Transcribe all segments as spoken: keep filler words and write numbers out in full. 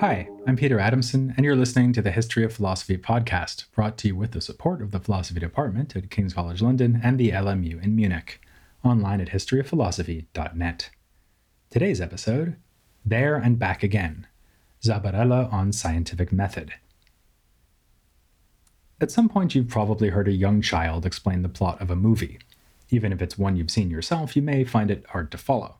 Hi, I'm Peter Adamson, and you're listening to the History of Philosophy podcast, brought to you with the support of the Philosophy Department at King's College London and the L M U in Munich, online at history of philosophy dot net. Today's episode, There and Back Again, Zabarella on Scientific Method. At some point, you've probably heard a young child explain the plot of a movie. Even if it's one you've seen yourself, you may find it hard to follow.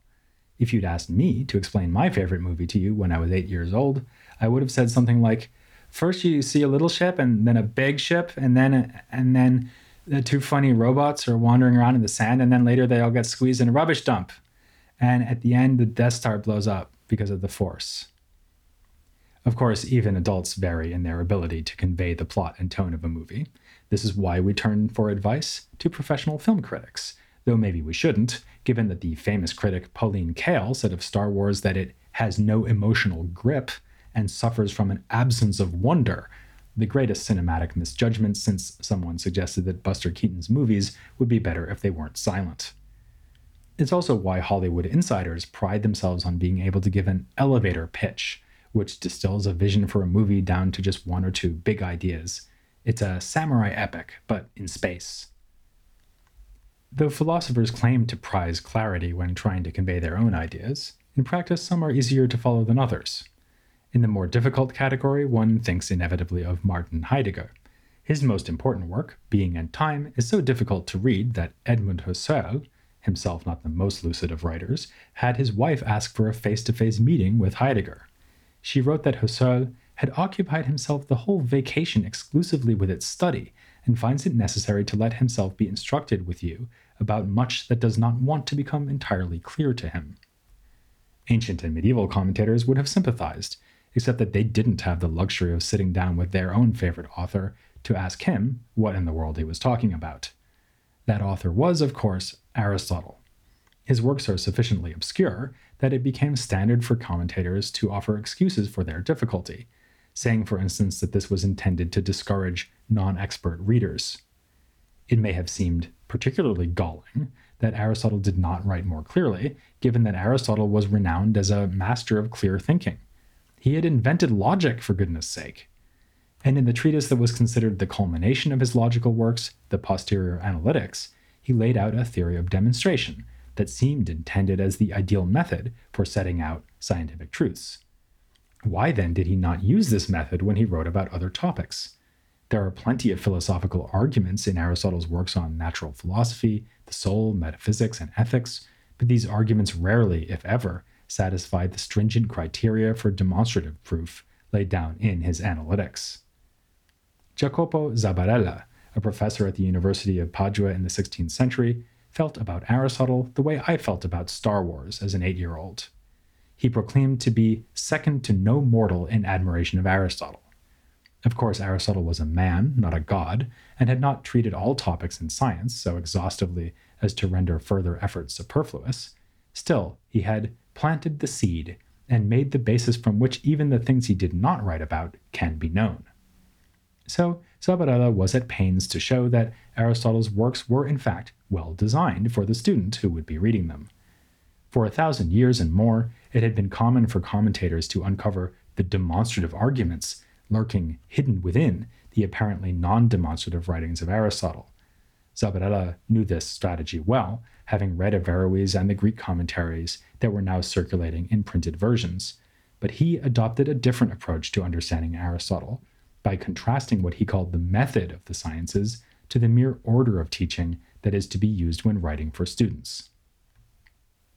If you'd asked me to explain my favorite movie to you when I was eight years old, I would have said something like, first you see a little ship, and then a big ship, and then and then the two funny robots are wandering around in the sand, and then later they all get squeezed in a rubbish dump. And at the end, the Death Star blows up because of the Force. Of course, even adults vary in their ability to convey the plot and tone of a movie. This is why we turn for advice to professional film critics, though maybe we shouldn't, given that the famous critic Pauline Kael said of Star Wars that it has no emotional grip and suffers from an absence of wonder, the greatest cinematic misjudgment since someone suggested that Buster Keaton's movies would be better if they weren't silent. It's also why Hollywood insiders pride themselves on being able to give an elevator pitch, which distills a vision for a movie down to just one or two big ideas. It's a samurai epic, but in space. Though philosophers claim to prize clarity when trying to convey their own ideas, in practice some are easier to follow than others. In the more difficult category, one thinks inevitably of Martin Heidegger. His most important work, Being and Time, is so difficult to read that Edmund Husserl, himself not the most lucid of writers, had his wife ask for a face-to-face meeting with Heidegger. She wrote that Husserl had occupied himself the whole vacation exclusively with its study, and finds it necessary to let himself be instructed with you about much that does not want to become entirely clear to him. Ancient and medieval commentators would have sympathized, except that they didn't have the luxury of sitting down with their own favorite author to ask him what in the world he was talking about. That author was, of course, Aristotle. His works are sufficiently obscure that it became standard for commentators to offer excuses for their difficulty, saying, for instance, that this was intended to discourage non-expert readers. It may have seemed particularly galling that Aristotle did not write more clearly, given that Aristotle was renowned as a master of clear thinking. He had invented logic, for goodness sake. And in the treatise that was considered the culmination of his logical works, the Posterior Analytics, he laid out a theory of demonstration that seemed intended as the ideal method for setting out scientific truths. Why then did he not use this method when he wrote about other topics? There are plenty of philosophical arguments in Aristotle's works on natural philosophy, the soul, metaphysics, and ethics, but these arguments rarely, if ever, satisfied the stringent criteria for demonstrative proof laid down in his analytics. Jacopo Zabarella, a professor at the University of Padua in the sixteenth century, felt about Aristotle the way I felt about Star Wars as an eight-year-old. He proclaimed to be second to no mortal in admiration of Aristotle. Of course, Aristotle was a man, not a god, and had not treated all topics in science so exhaustively as to render further effort superfluous. Still, he had planted the seed and made the basis from which even the things he did not write about can be known. So, Zabarella was at pains to show that Aristotle's works were, in fact, well designed for the student who would be reading them. For a thousand years and more, it had been common for commentators to uncover the demonstrative arguments lurking hidden within the apparently non-demonstrative writings of Aristotle. Zabarella knew this strategy well, having read Averroes and the Greek commentaries that were now circulating in printed versions, but he adopted a different approach to understanding Aristotle by contrasting what he called the method of the sciences to the mere order of teaching that is to be used when writing for students.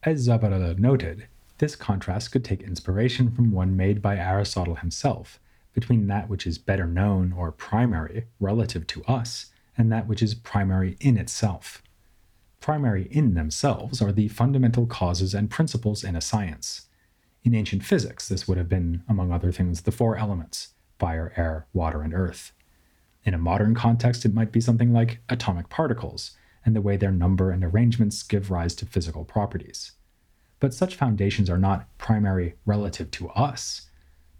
As Zabarella noted, this contrast could take inspiration from one made by Aristotle himself, between that which is better known or primary relative to us, and that which is primary in itself. Primary in themselves are the fundamental causes and principles in a science. In ancient physics, this would have been, among other things, the four elements: fire, air, water, and earth. In a modern context, it might be something like atomic particles, and the way their number and arrangements give rise to physical properties. But such foundations are not primary relative to us.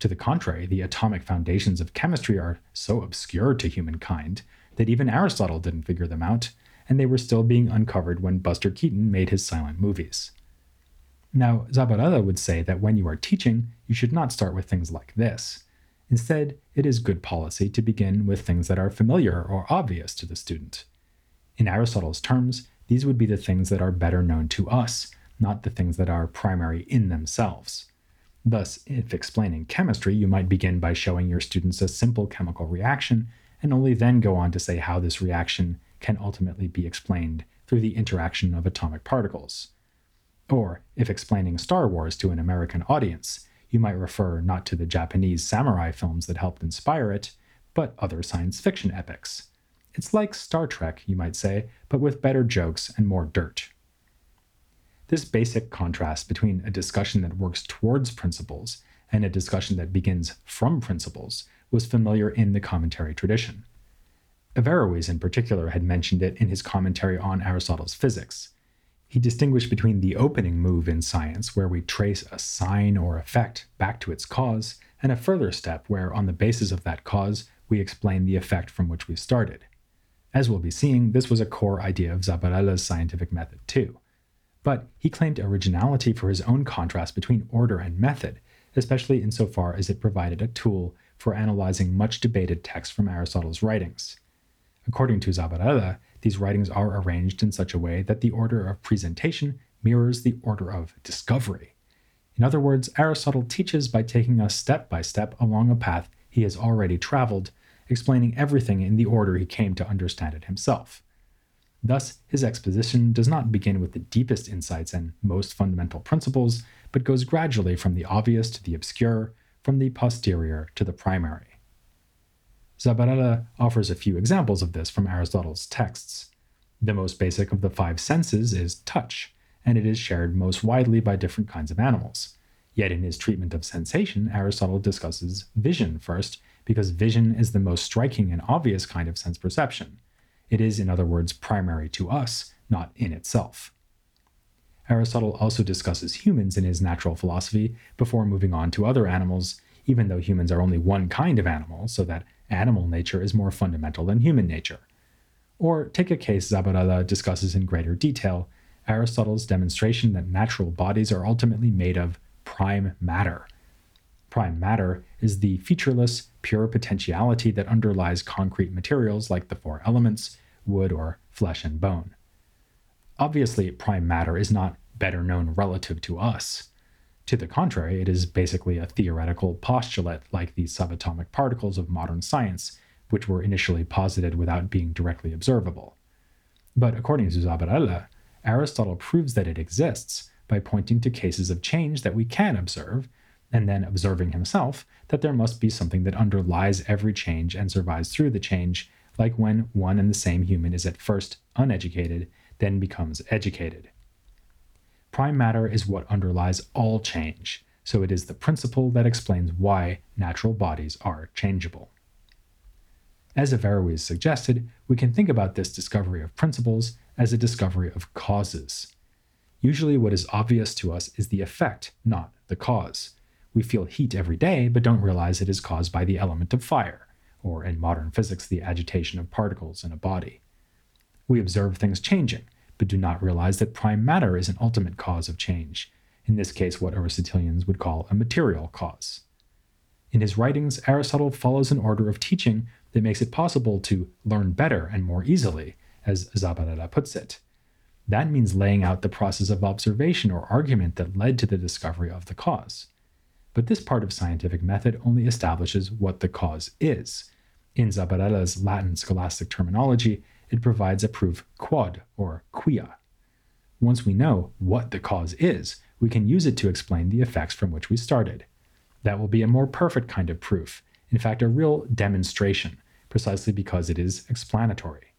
To the contrary, the atomic foundations of chemistry are so obscure to humankind that even Aristotle didn't figure them out, and they were still being uncovered when Buster Keaton made his silent movies. Now, Zabarella would say that when you are teaching, you should not start with things like this. Instead, it is good policy to begin with things that are familiar or obvious to the student. In Aristotle's terms, these would be the things that are better known to us, not the things that are primary in themselves. Thus, if explaining chemistry, you might begin by showing your students a simple chemical reaction, and only then go on to say how this reaction can ultimately be explained through the interaction of atomic particles. Or, if explaining Star Wars to an American audience, you might refer not to the Japanese samurai films that helped inspire it, but other science fiction epics. It's like Star Trek, you might say, but with better jokes and more dirt. This basic contrast between a discussion that works towards principles and a discussion that begins from principles was familiar in the commentary tradition. Averroes, in particular, had mentioned it in his commentary on Aristotle's Physics. He distinguished between the opening move in science, where we trace a sign or effect back to its cause, and a further step where, on the basis of that cause, we explain the effect from which we started. As we'll be seeing, this was a core idea of Zabarella's scientific method too. But he claimed originality for his own contrast between order and method, especially insofar as it provided a tool for analyzing much debated texts from Aristotle's writings. According to Zabarella, these writings are arranged in such a way that the order of presentation mirrors the order of discovery. In other words, Aristotle teaches by taking us step by step along a path he has already traveled, explaining everything in the order he came to understand it himself. Thus, his exposition does not begin with the deepest insights and most fundamental principles, but goes gradually from the obvious to the obscure, from the posterior to the primary. Zabarella offers a few examples of this from Aristotle's texts. The most basic of the five senses is touch, and it is shared most widely by different kinds of animals. Yet in his treatment of sensation, Aristotle discusses vision first, because vision is the most striking and obvious kind of sense perception. It is, in other words, primary to us, not in itself. Aristotle also discusses humans in his natural philosophy before moving on to other animals, even though humans are only one kind of animal, so that animal nature is more fundamental than human nature. Or take a case Zabarella discusses in greater detail, Aristotle's demonstration that natural bodies are ultimately made of prime matter. Prime matter is the featureless, pure potentiality that underlies concrete materials like the four elements, wood or flesh and bone. Obviously, prime matter is not better known relative to us. To the contrary, it is basically a theoretical postulate like the subatomic particles of modern science, which were initially posited without being directly observable. But according to Zabarella, Aristotle proves that it exists by pointing to cases of change that we can observe, and then observing himself that there must be something that underlies every change and survives through the change, like when one and the same human is at first uneducated, then becomes educated. Prime matter is what underlies all change, so it is the principle that explains why natural bodies are changeable. As Averroes suggested, we can think about this discovery of principles as a discovery of causes. Usually what is obvious to us is the effect, not the cause. We feel heat every day, but don't realize it is caused by the element of fire, or in modern physics, the agitation of particles in a body. We observe things changing, but do not realize that prime matter is an ultimate cause of change, in this case what Aristotelians would call a material cause. In his writings, Aristotle follows an order of teaching that makes it possible to learn better and more easily, as Zabarella puts it. That means laying out the process of observation or argument that led to the discovery of the cause. But this part of scientific method only establishes what the cause is. In Zabarella's Latin scholastic terminology, it provides a proof quod, or quia. Once we know what the cause is, we can use it to explain the effects from which we started. That will be a more perfect kind of proof, in fact a real demonstration, precisely because it is explanatory.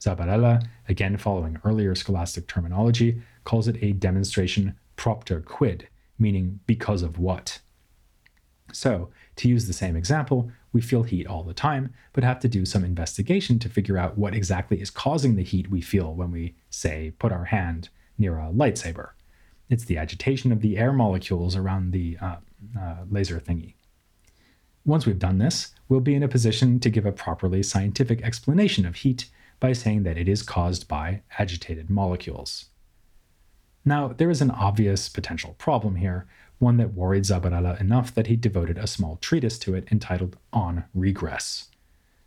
Zabarella, again following earlier scholastic terminology, calls it a demonstration propter quid, meaning because of what. So, to use the same example, we feel heat all the time, but have to do some investigation to figure out what exactly is causing the heat we feel when we, say, put our hand near a lightsaber. It's the agitation of the air molecules around the uh, uh, laser thingy. Once we've done this, we'll be in a position to give a properly scientific explanation of heat by saying that it is caused by agitated molecules. Now, there is an obvious potential problem here, one that worried Zabarella enough that he devoted a small treatise to it entitled On Regress.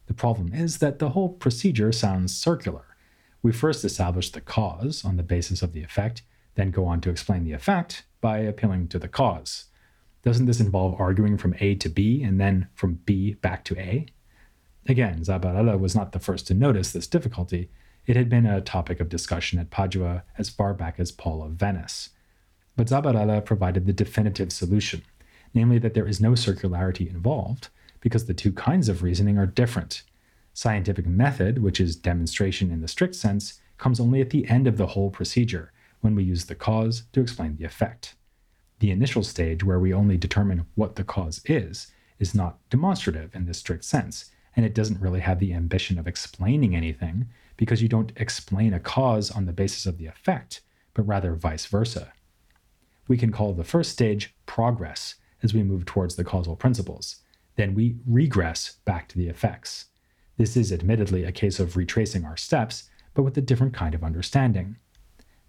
The problem is that the whole procedure sounds circular. We first establish the cause on the basis of the effect, then go on to explain the effect by appealing to the cause. Doesn't this involve arguing from A to B and then from B back to A? Again, Zabarella was not the first to notice this difficulty. It had been a topic of discussion at Padua as far back as Paul of Venice. But Zabarella provided the definitive solution, namely that there is no circularity involved because the two kinds of reasoning are different. Scientific method, which is demonstration in the strict sense, comes only at the end of the whole procedure, when we use the cause to explain the effect. The initial stage, where we only determine what the cause is, is not demonstrative in this strict sense, and it doesn't really have the ambition of explaining anything, because you don't explain a cause on the basis of the effect, but rather vice versa. We can call the first stage progress as we move towards the causal principles. Then we regress back to the effects. This is admittedly a case of retracing our steps, but with a different kind of understanding.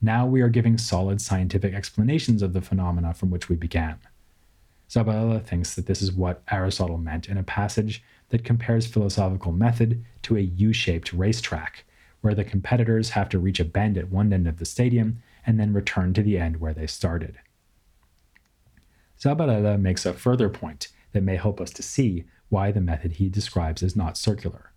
Now we are giving solid scientific explanations of the phenomena from which we began. Zabarella thinks that this is what Aristotle meant in a passage that compares philosophical method to a U-shaped racetrack, where the competitors have to reach a bend at one end of the stadium and then return to the end where they started. Zabarella makes a further point that may help us to see why the method he describes is not circular.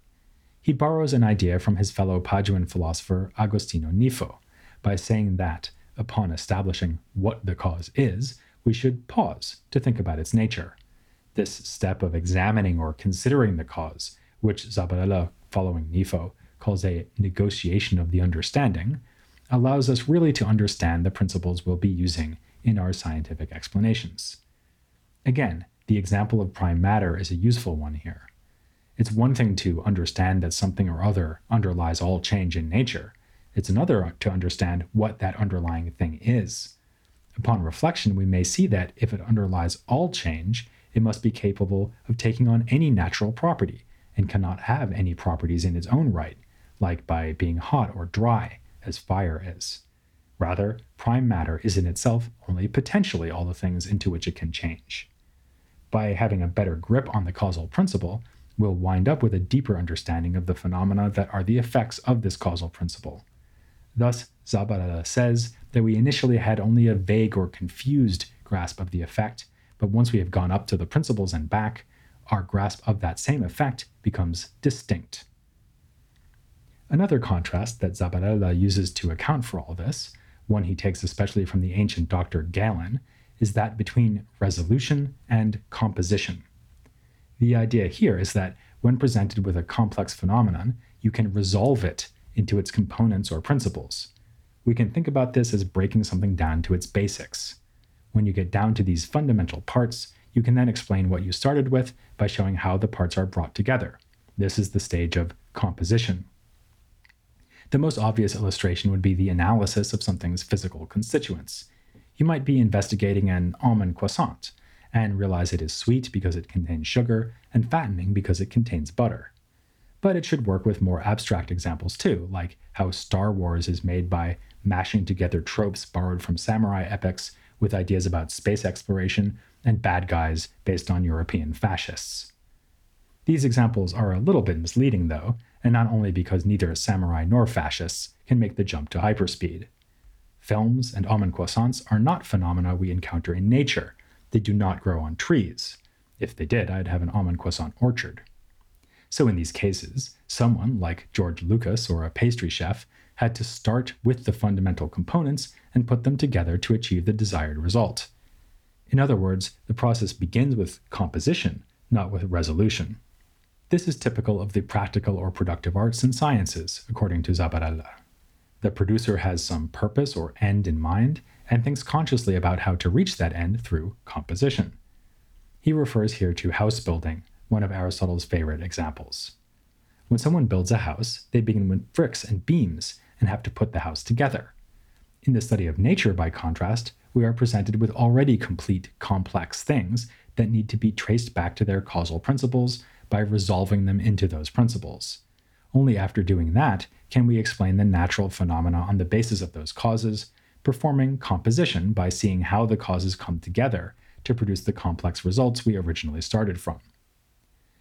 He borrows an idea from his fellow Paduan philosopher Agostino Nifo, by saying that, upon establishing what the cause is, we should pause to think about its nature. This step of examining or considering the cause, which Zabarella, following Nifo, calls a negotiation of the understanding, allows us really to understand the principles we'll be using in our scientific explanations. Again, the example of prime matter is a useful one here. It's one thing to understand that something or other underlies all change in nature. It's another to understand what that underlying thing is. Upon reflection, we may see that if it underlies all change, it must be capable of taking on any natural property and cannot have any properties in its own right, like by being hot or dry, as fire is. Rather, prime matter is in itself only potentially all the things into which it can change. By having a better grip on the causal principle, we'll wind up with a deeper understanding of the phenomena that are the effects of this causal principle. Thus, Zabarella says that we initially had only a vague or confused grasp of the effect, but once we have gone up to the principles and back, our grasp of that same effect becomes distinct. Another contrast that Zabarella uses to account for all this, one he takes especially from the ancient doctor Galen, is that between resolution and composition. The idea here is that when presented with a complex phenomenon, you can resolve it into its components or principles. We can think about this as breaking something down to its basics. When you get down to these fundamental parts, you can then explain what you started with by showing how the parts are brought together. This is the stage of composition. The most obvious illustration would be the analysis of something's physical constituents. You might be investigating an almond croissant and realize it is sweet because it contains sugar and fattening because it contains butter. But it should work with more abstract examples too, like how Star Wars is made by mashing together tropes borrowed from samurai epics with ideas about space exploration and bad guys based on European fascists. These examples are a little bit misleading though, and not only because neither samurai nor fascists can make the jump to hyperspeed. Films and almond croissants are not phenomena we encounter in nature. They do not grow on trees. If they did, I'd have an almond croissant orchard. So in these cases, someone like George Lucas or a pastry chef had to start with the fundamental components and put them together to achieve the desired result. In other words, the process begins with composition, not with resolution. This is typical of the practical or productive arts and sciences, according to Zabarella. The producer has some purpose or end in mind and thinks consciously about how to reach that end through composition. He refers here to house building, one of Aristotle's favorite examples. When someone builds a house, they begin with bricks and beams and have to put the house together. In the study of nature, by contrast, we are presented with already complete, complex things that need to be traced back to their causal principles by resolving them into those principles. Only after doing that can we explain the natural phenomena on the basis of those causes, performing composition by seeing how the causes come together to produce the complex results we originally started from.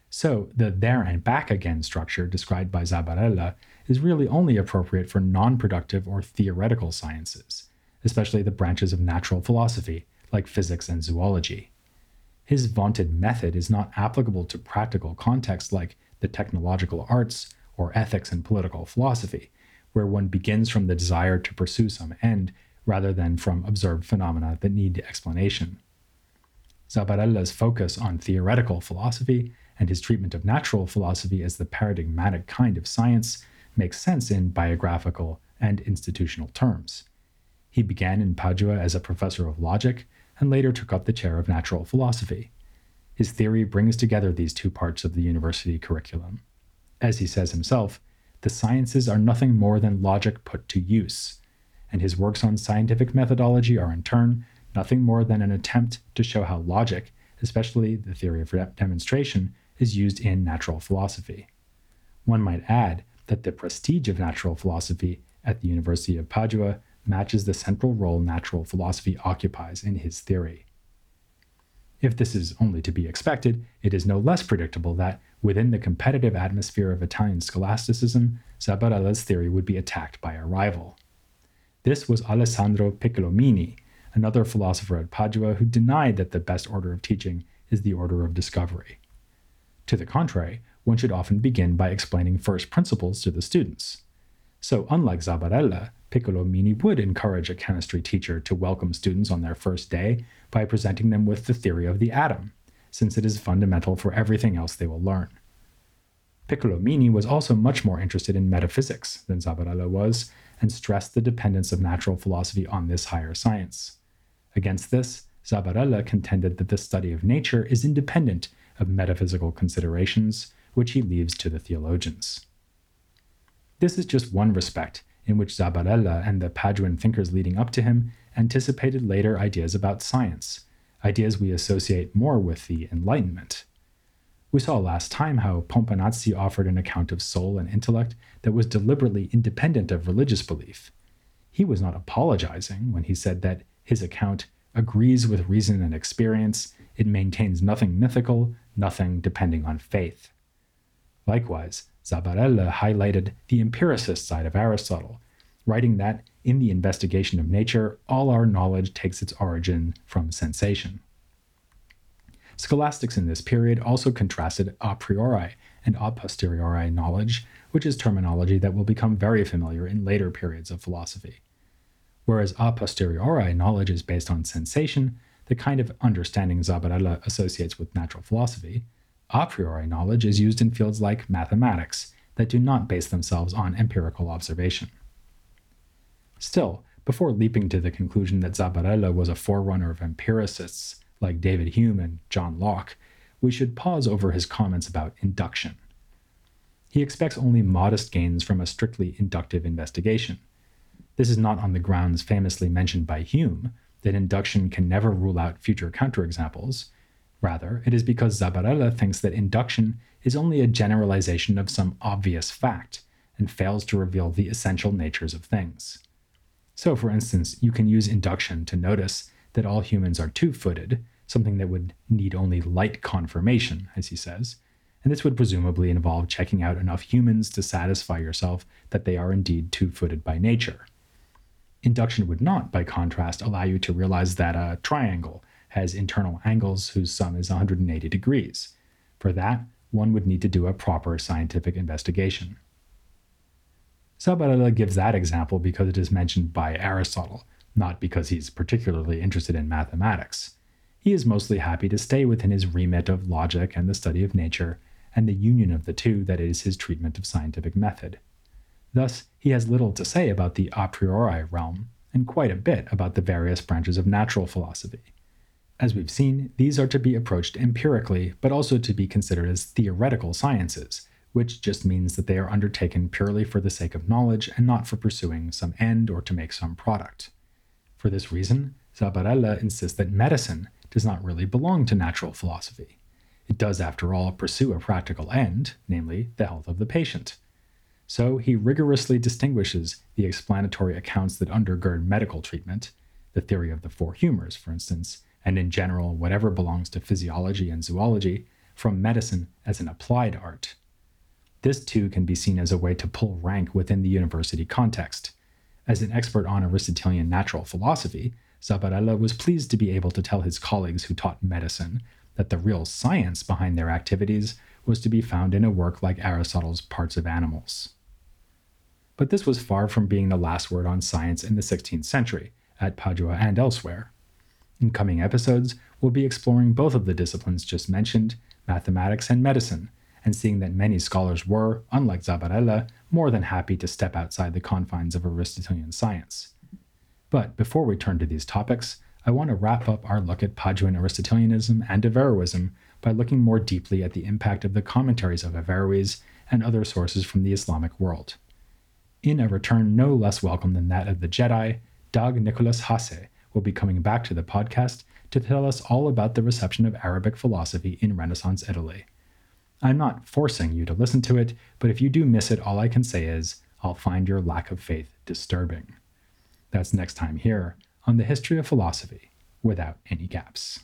So the there and back again structure described by Zabarella is really only appropriate for non-productive or theoretical sciences, especially the branches of natural philosophy, like physics and zoology. His vaunted method is not applicable to practical contexts like the technological arts or ethics and political philosophy, where one begins from the desire to pursue some end rather than from observed phenomena that need explanation. Zabarella's focus on theoretical philosophy and his treatment of natural philosophy as the paradigmatic kind of science makes sense in biographical and institutional terms. He began in Padua as a professor of logic and later took up the chair of natural philosophy. His theory brings together these two parts of the university curriculum. As he says himself, the sciences are nothing more than logic put to use, and his works on scientific methodology are in turn nothing more than an attempt to show how logic, especially the theory of demonstration, is used in natural philosophy. One might add that the prestige of natural philosophy at the University of Padua matches the central role natural philosophy occupies in his theory. If this is only to be expected, it is no less predictable that, within the competitive atmosphere of Italian scholasticism, Zabarella's theory would be attacked by a rival. This was Alessandro Piccolomini, another philosopher at Padua who denied that the best order of teaching is the order of discovery. To the contrary, one should often begin by explaining first principles to the students. So unlike Zabarella, Piccolomini would encourage a chemistry teacher to welcome students on their first day by presenting them with the theory of the atom, since it is fundamental for everything else they will learn. Piccolomini was also much more interested in metaphysics than Zabarella was, and stressed the dependence of natural philosophy on this higher science. Against this, Zabarella contended that the study of nature is independent of metaphysical considerations, which he leaves to the theologians. This is just one respect in which Zabarella and the Paduan thinkers leading up to him anticipated later ideas about science, ideas we associate more with the Enlightenment. We saw last time how Pomponazzi offered an account of soul and intellect that was deliberately independent of religious belief. He was not apologizing when he said that his account agrees with reason and experience, it maintains nothing mythical, nothing depending on faith. Likewise, Zabarella highlighted the empiricist side of Aristotle, writing that, in the investigation of nature, all our knowledge takes its origin from sensation. Scholastics in this period also contrasted a priori and a posteriori knowledge, which is terminology that will become very familiar in later periods of philosophy. Whereas a posteriori knowledge is based on sensation, the kind of understanding Zabarella associates with natural philosophy, a priori knowledge is used in fields like mathematics that do not base themselves on empirical observation. Still, before leaping to the conclusion that Zabarella was a forerunner of empiricists like David Hume and John Locke, we should pause over his comments about induction. He expects only modest gains from a strictly inductive investigation. This is not on the grounds famously mentioned by Hume that induction can never rule out future counterexamples. Rather, it is because Zabarella thinks that induction is only a generalization of some obvious fact and fails to reveal the essential natures of things. So, for instance, you can use induction to notice that all humans are two-footed, something that would need only light confirmation, as he says, and this would presumably involve checking out enough humans to satisfy yourself that they are indeed two-footed by nature. Induction would not, by contrast, allow you to realize that a triangle has internal angles whose sum is one hundred eighty degrees. For that, one would need to do a proper scientific investigation. Zabarella gives that example because it is mentioned by Aristotle, not because he's particularly interested in mathematics. He is mostly happy to stay within his remit of logic and the study of nature, and the union of the two that is his treatment of scientific method. Thus, he has little to say about the a priori realm, and quite a bit about the various branches of natural philosophy. As we've seen, these are to be approached empirically, but also to be considered as theoretical sciences, which just means that they are undertaken purely for the sake of knowledge and not for pursuing some end or to make some product. For this reason, Zabarella insists that medicine does not really belong to natural philosophy. It does, after all, pursue a practical end, namely the health of the patient. So he rigorously distinguishes the explanatory accounts that undergird medical treatment, the theory of the four humors, for instance, and in general whatever belongs to physiology and zoology, from medicine as an applied art. This too can be seen as a way to pull rank within the university context. As an expert on Aristotelian natural philosophy, Zabarella was pleased to be able to tell his colleagues who taught medicine that the real science behind their activities was to be found in a work like Aristotle's Parts of Animals. But this was far from being the last word on science in the sixteenth century, at Padua and elsewhere. In coming episodes, we'll be exploring both of the disciplines just mentioned, mathematics and medicine, and seeing that many scholars were, unlike Zabarella, more than happy to step outside the confines of Aristotelian science. But before we turn to these topics, I want to wrap up our look at Paduan Aristotelianism and Averroism by looking more deeply at the impact of the commentaries of Averroes and other sources from the Islamic world. In a return no less welcome than that of the Jedi, Dag Nicholas Hase will be coming back to the podcast to tell us all about the reception of Arabic philosophy in Renaissance Italy. I'm not forcing you to listen to it, but if you do miss it, all I can say is, I'll find your lack of faith disturbing. That's next time here on The History of Philosophy, without any gaps.